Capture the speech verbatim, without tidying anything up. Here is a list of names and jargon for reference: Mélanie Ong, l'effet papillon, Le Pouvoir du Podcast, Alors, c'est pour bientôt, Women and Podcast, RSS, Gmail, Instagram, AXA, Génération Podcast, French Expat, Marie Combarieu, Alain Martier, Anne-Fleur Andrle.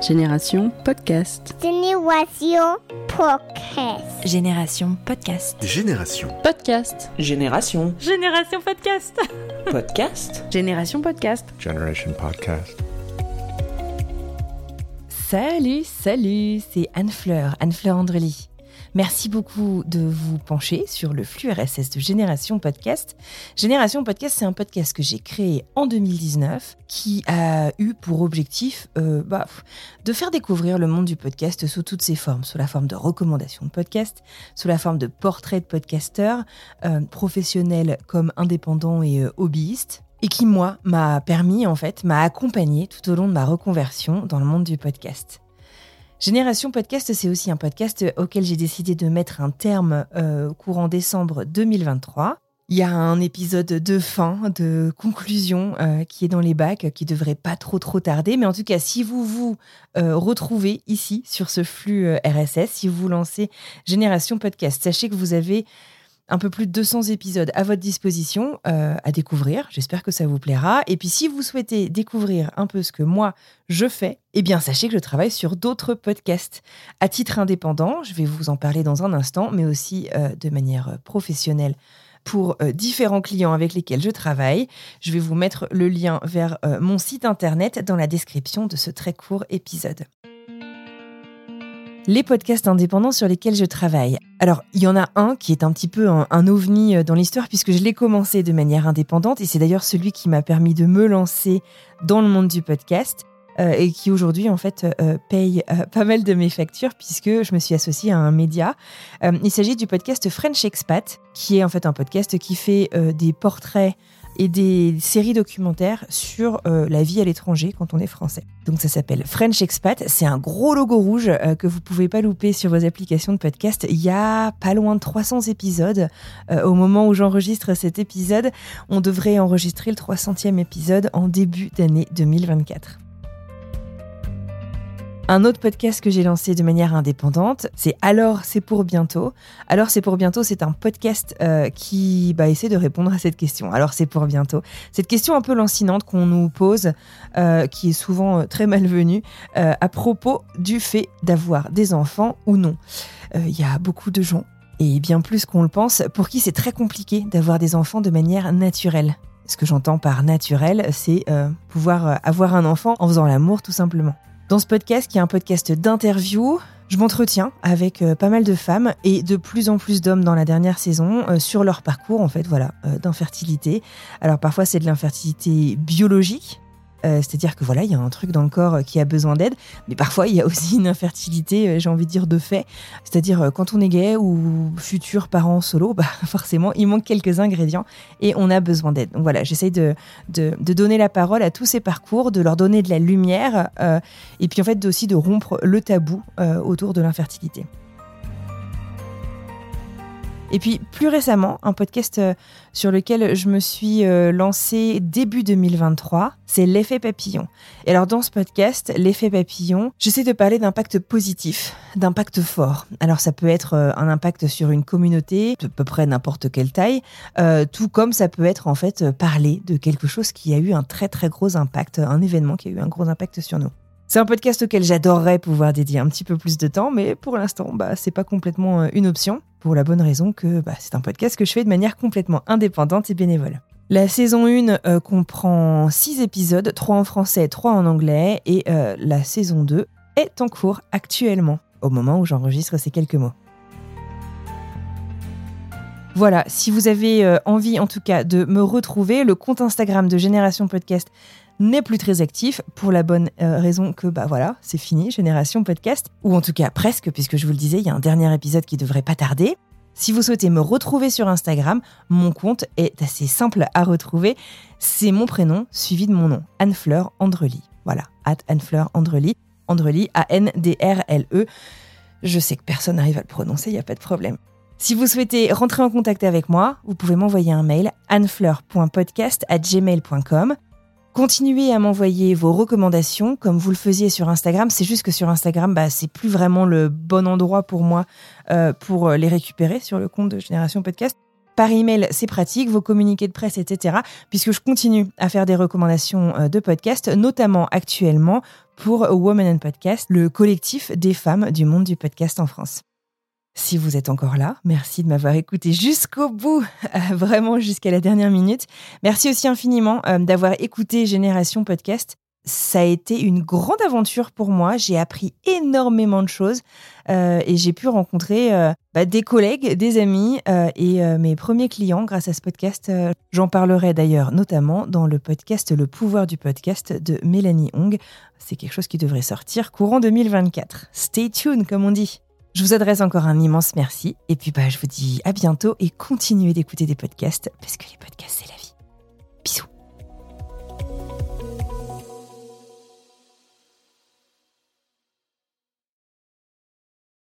Génération Podcast. Génération Podcast. Génération Podcast. Génération Podcast. Génération. Génération Podcast. Podcast. Génération Podcast. Génération Podcast. Salut, salut, c'est Anne-Fleur, Anne-Fleur Andrle. Merci beaucoup de vous pencher sur le flux R S S de Génération Podcast. Génération Podcast, c'est un podcast que j'ai créé en deux mille dix-neuf qui a eu pour objectif euh, bah, de faire découvrir le monde du podcast sous toutes ses formes, sous la forme de recommandations de podcasts, sous la forme de portraits de podcasteurs, euh, professionnels comme indépendants et euh, hobbyistes. Et qui, moi, m'a permis, en fait, m'a accompagnée tout au long de ma reconversion dans le monde du podcast. Génération Podcast, c'est aussi un podcast auquel j'ai décidé de mettre un terme euh, courant décembre deux mille vingt-trois. Il y a un épisode de fin, de conclusion, euh, qui est dans les bacs, qui ne devrait pas trop trop tarder. Mais en tout cas, si vous vous euh, retrouvez ici, sur ce flux R S S, si vous lancez Génération Podcast, sachez que vous avez un peu plus de deux cents épisodes à votre disposition euh, à découvrir. J'espère que ça vous plaira. Et puis, si vous souhaitez découvrir un peu ce que moi, je fais, eh bien, sachez que je travaille sur d'autres podcasts à titre indépendant. Je vais vous en parler dans un instant, mais aussi euh, de manière professionnelle pour euh, différents clients avec lesquels je travaille. Je vais vous mettre le lien vers euh, mon site internet dans la description de ce très court épisode. Les podcasts indépendants sur lesquels je travaille. Alors, il y en a un qui est un petit peu un, un ovni dans l'histoire puisque je l'ai commencé de manière indépendante et c'est d'ailleurs celui qui m'a permis de me lancer dans le monde du podcast euh, et qui aujourd'hui, en fait, euh, paye euh, pas mal de mes factures puisque je me suis associée à un média. Euh, il s'agit du podcast French Expat qui est en fait un podcast qui fait euh, des portraits et des séries documentaires sur euh, la vie à l'étranger quand on est français. Donc ça s'appelle French Expat, c'est un gros logo rouge euh, que vous pouvez pas louper sur vos applications de podcast. Il y a pas loin de trois cents épisodes. Euh, au moment où j'enregistre cet épisode, on devrait enregistrer le trois centième épisode en début d'année deux mille vingt-quatre. Un autre podcast que j'ai lancé de manière indépendante, c'est Alors, c'est pour bientôt. Alors, c'est pour bientôt, c'est un podcast euh, qui bah, essaie de répondre à cette question. Alors, c'est pour bientôt. Cette question un peu lancinante qu'on nous pose, euh, qui est souvent euh, très malvenue, euh, à propos du fait d'avoir des enfants ou non. Euh, y a beaucoup de gens, et bien plus qu'on le pense, pour qui c'est très compliqué d'avoir des enfants de manière naturelle. Ce que j'entends par naturel, c'est euh, pouvoir avoir un enfant en faisant l'amour, tout simplement. Dans ce podcast, qui est un podcast d'interview, je m'entretiens avec euh, pas mal de femmes et de plus en plus d'hommes dans la dernière saison euh, sur leur parcours, en fait, voilà, euh, d'infertilité. Alors parfois, c'est de l'infertilité biologique, euh, c'est-à-dire que voilà, il y a un truc dans le corps euh, qui a besoin d'aide, mais parfois, il y a aussi une infertilité, euh, j'ai envie de dire, de fait. C'est-à-dire, euh, quand on est gay ou futur parent solo, bah, forcément, il manque quelques ingrédients et on a besoin d'aide. Donc voilà, j'essaye de, de, de donner la parole à tous ces parcours, de leur donner de la lumière, euh, et puis en fait aussi de rompre le tabou euh, autour de l'infertilité. Et puis plus récemment, un podcast sur lequel je me suis lancée début deux mille vingt-trois, c'est l'effet papillon. Et alors dans ce podcast, l'effet papillon, j'essaie de parler d'impact positif, d'impact fort. Alors ça peut être un impact sur une communauté, de peu près n'importe quelle taille, euh, tout comme ça peut être en fait parler de quelque chose qui a eu un très très gros impact, un événement qui a eu un gros impact sur nous. C'est un podcast auquel j'adorerais pouvoir dédier un petit peu plus de temps, mais pour l'instant, bah, c'est pas complètement une option, pour la bonne raison que bah, c'est un podcast que je fais de manière complètement indépendante et bénévole. La saison un euh, comprend six épisodes, trois en français, trois en anglais, et euh, la saison deux est en cours actuellement, au moment où j'enregistre ces quelques mots. Voilà, si vous avez euh, envie en tout cas de me retrouver, le compte Instagram de Génération Podcast n'est plus très actif pour la bonne euh, raison que bah voilà, c'est fini Génération Podcast, ou en tout cas presque, puisque je vous le disais, il y a un dernier épisode qui devrait pas tarder. Si vous souhaitez me retrouver sur Instagram, mon compte est assez simple à retrouver, c'est mon prénom suivi de mon nom, Anne-Fleur Andrle. Voilà, arobase Anne-Fleur Andrle, Andrle A N D R L E. Je sais que personne n'arrive à le prononcer, il n'y a pas de problème. Si vous souhaitez rentrer en contact avec moi, vous pouvez m'envoyer un mail annefleur point podcast arobase gmail point com. Continuez à m'envoyer vos recommandations comme vous le faisiez sur Instagram. C'est juste que sur Instagram, bah, c'est plus vraiment le bon endroit pour moi euh, pour les récupérer sur le compte de Génération Podcast. par email, c'est pratique, vos communiqués de presse, et cetera, puisque je continue à faire des recommandations de podcasts, notamment actuellement pour Women and Podcast, le collectif des femmes du monde du podcast en France. Si vous êtes encore là, merci de m'avoir écouté jusqu'au bout, euh, vraiment jusqu'à la dernière minute. Merci aussi infiniment euh, d'avoir écouté Génération Podcast. Ça a été une grande aventure pour moi. J'ai appris énormément de choses euh, et j'ai pu rencontrer euh, bah, des collègues, des amis euh, et euh, mes premiers clients grâce à ce podcast. Euh, j'en parlerai d'ailleurs notamment dans le podcast Le Pouvoir du Podcast de Mélanie Ong. C'est quelque chose qui devrait sortir courant deux mille vingt-quatre. Stay tuned, comme on dit. Je vous adresse encore un immense merci. Et puis, bah, je vous dis à bientôt et continuez d'écouter des podcasts parce que les podcasts, c'est la vie.